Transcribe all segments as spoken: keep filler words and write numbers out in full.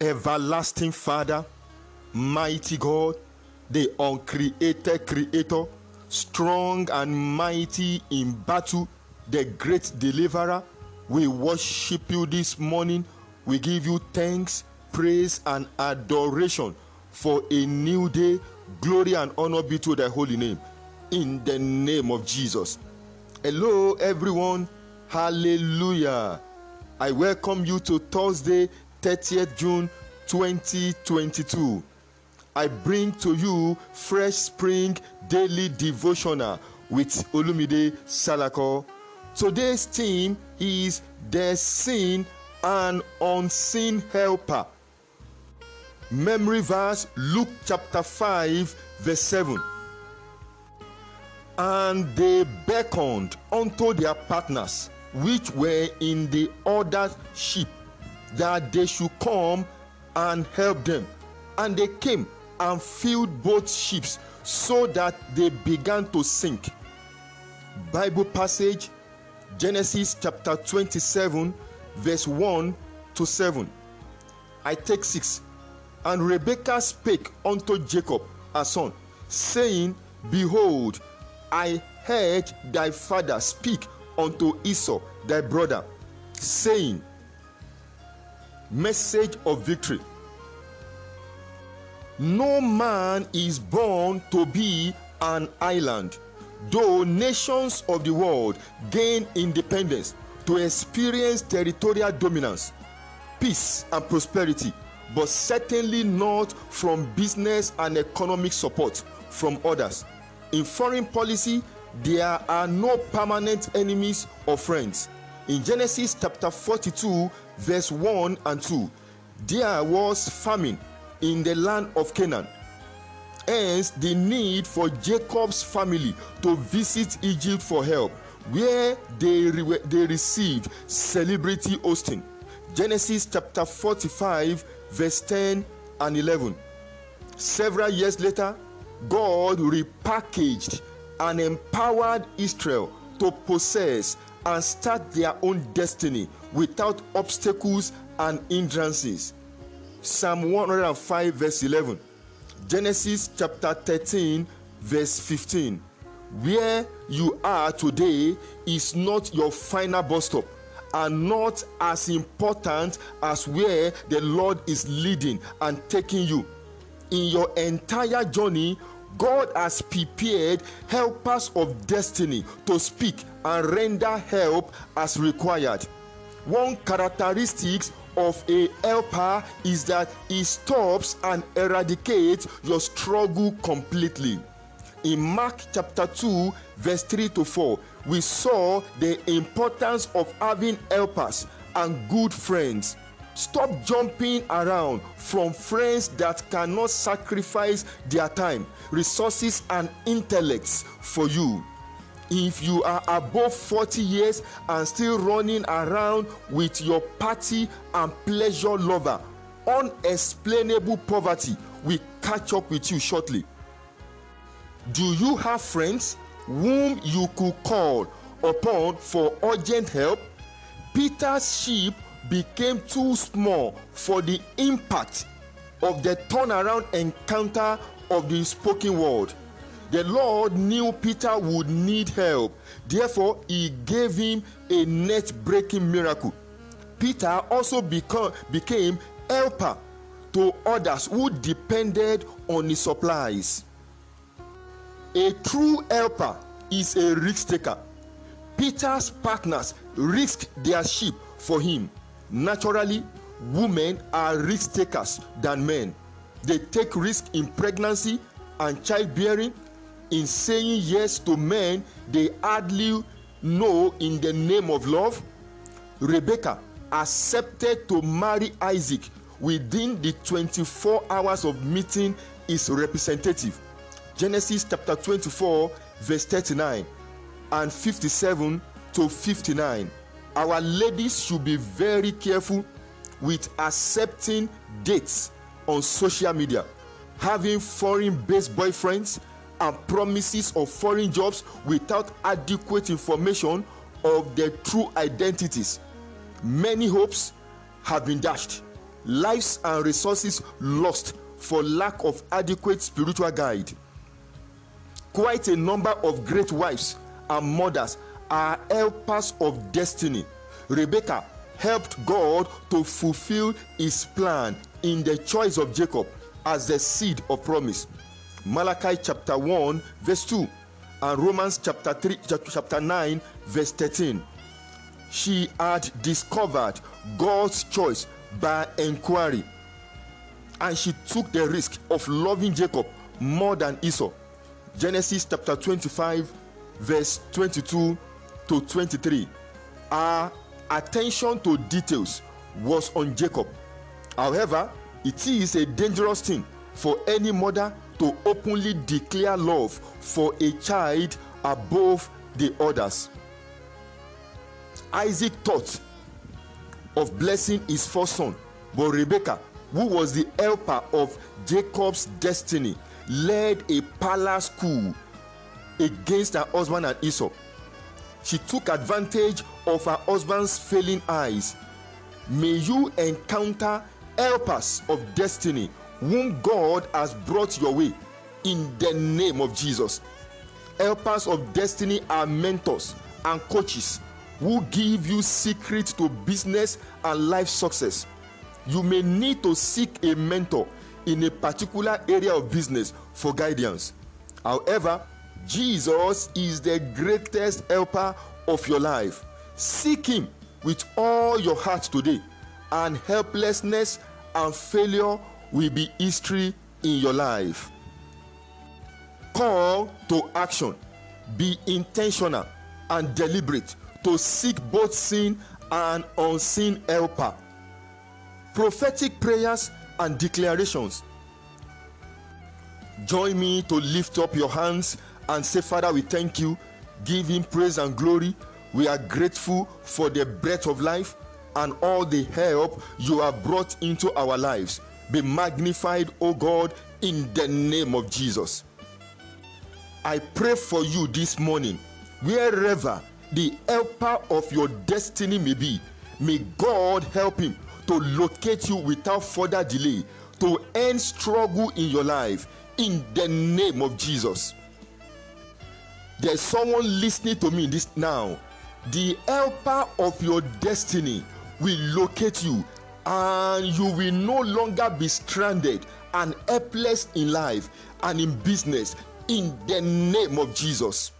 Everlasting Father, mighty God, the uncreated Creator, strong and mighty in battle, the great Deliverer, we worship you this morning. We give you thanks, praise, and adoration for a new day. Glory and honor be to thy holy name, in the name of Jesus. Hello everyone, hallelujah. I welcome you to Thursday, thirtieth of June twenty twenty-two. I bring to you Fresh Spring Daily Devotional with Olumide Salako. Today's theme is the seen and unseen helper. Memory verse, Luke chapter five, verse seven. And they beckoned unto their partners, which were in the other ship, that they should come and help them. And they came and filled both ships, so that they began to sink. Bible passage, Genesis chapter twenty-seven, verse one to seven. I take six. And Rebekah spake unto Jacob her son, saying, Behold, I heard thy father speak unto Esau thy brother, saying, Message of victory. No man is born to be an island. Though nations of the world gain independence to experience territorial dominance, peace, and prosperity, but certainly not from business and economic support from others. In foreign policy, there are no permanent enemies or friends. In Genesis chapter forty-two, verse one and two, there was famine in the land of Canaan. Hence, the need for Jacob's family to visit Egypt for help, where they, re they received celebrity hosting. Genesis chapter forty-five, verse ten and eleven. Several years later, God repackaged and empowered Israel to possess and start their own destiny without obstacles and hindrances. Psalm one hundred five, verse eleven. Genesis chapter thirteen, verse fifteen. Where you are today is not your final bus stop, and not as important as where the Lord is leading and taking you. In your entire journey, God has prepared helpers of destiny to speak and render help as required. One characteristic of a helper is that he stops and eradicates your struggle completely. In Mark chapter two, verse three to four, we saw the importance of having helpers and good friends. Stop jumping around from friends that cannot sacrifice their time, resources, and intellects for you. If you are above forty years and still running around with your party and pleasure lover, unexplainable poverty will catch up with you shortly. Do you have friends whom you could call upon for urgent help? Peter's sheep became too small for the impact of the turnaround encounter of the spoken word. The Lord knew Peter would need help, therefore he gave him a net-breaking miracle. Peter also become, became helper to others who depended on his supplies. A true helper is a risk-taker. Peter's partners risked their sheep for him. Naturally, women are risk takers than men. They take risks in pregnancy and childbearing. In saying yes to men they hardly know in the name of love. Rebekah accepted to marry Isaac within the twenty-four hours of meeting his representative. Genesis chapter twenty-four, verse thirty-nine and fifty-seven to fifty-nine. Our ladies should be very careful with accepting dates on social media, having foreign-based boyfriends, and promises of foreign jobs without adequate information of their true identities. Many hopes have been dashed lives and resources lost for lack of adequate spiritual guide. Quite a number of great wives and mothers are helpers of destiny. Rebecca helped God to fulfill his plan in the choice of Jacob as the seed of promise. Malachi chapter one verse two and Romans chapter three chapter nine verse thirteen. She had discovered God's choice by inquiry, and she took the risk of loving Jacob more than Esau. Genesis chapter twenty-five verse twenty-two to twenty-three. Our attention to details was on Jacob. However, it is a dangerous thing for any mother to openly declare love for a child above the others. Isaac thought of blessing his first son, but Rebekah, who was the helper of Jacob's destiny, led a palace coup against her husband and Esau. She took advantage of her husband's failing eyes. May you encounter helpers of destiny whom God has brought your way in the name of Jesus. Helpers of destiny are mentors and coaches who give you secrets to business and life success. You may need to seek a mentor in a particular area of business for guidance. However, Jesus is the greatest helper of your life. Seek him with all your heart today, and helplessness and failure will be history in your life. Call to action. Be intentional and deliberate to seek both seen and unseen helper. Prophetic prayers and declarations. Join me to lift up your hands and say, Father, we thank you. Give him praise and glory. We are grateful for the breath of life and all the help you have brought into our lives. Be magnified, O God, in the name of Jesus. I pray for you this morning, wherever the helper of your destiny may be, may God help him to locate you without further delay, to end struggle in your life, in the name of Jesus. There's someone listening to me this now. The helper of your destiny will locate you, and you will no longer be stranded and helpless in life and in business, in the name of Jesus.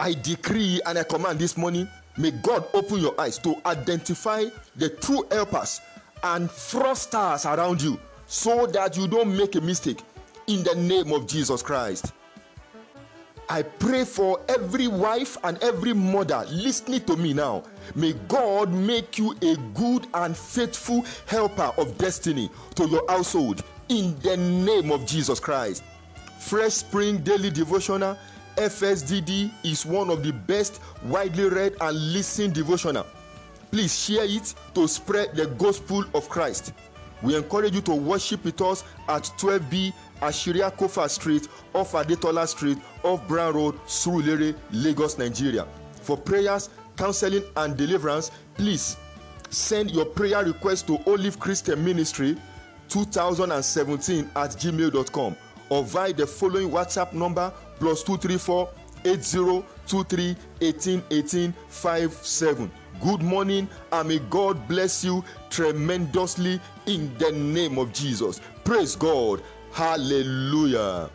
I decree and I command this morning, may God open your eyes to identify the true helpers and fraudsters around you, so that you don't make a mistake, in the name of Jesus Christ. I pray for every wife and every mother listening to me now. May God make you a good and faithful helper of destiny to your household, in the name of Jesus Christ. Fresh Spring Daily Devotional F S D D is one of the best widely read and listened devotional. Please share it to spread the gospel of Christ. We encourage you to worship with us at twelve B Ashiria Kofa Street, off Adetola Street, off Brown Road, Surulere, Lagos, Nigeria. For prayers, counseling, and deliverance, please send your prayer request to Olive Christian Ministry two thousand seventeen at gmail dot com, or via the following WhatsApp number plus two three four, eight zero two three, one eight one eight five seven. Good morning, and may God bless you tremendously in the name of Jesus. Praise God. Hallelujah.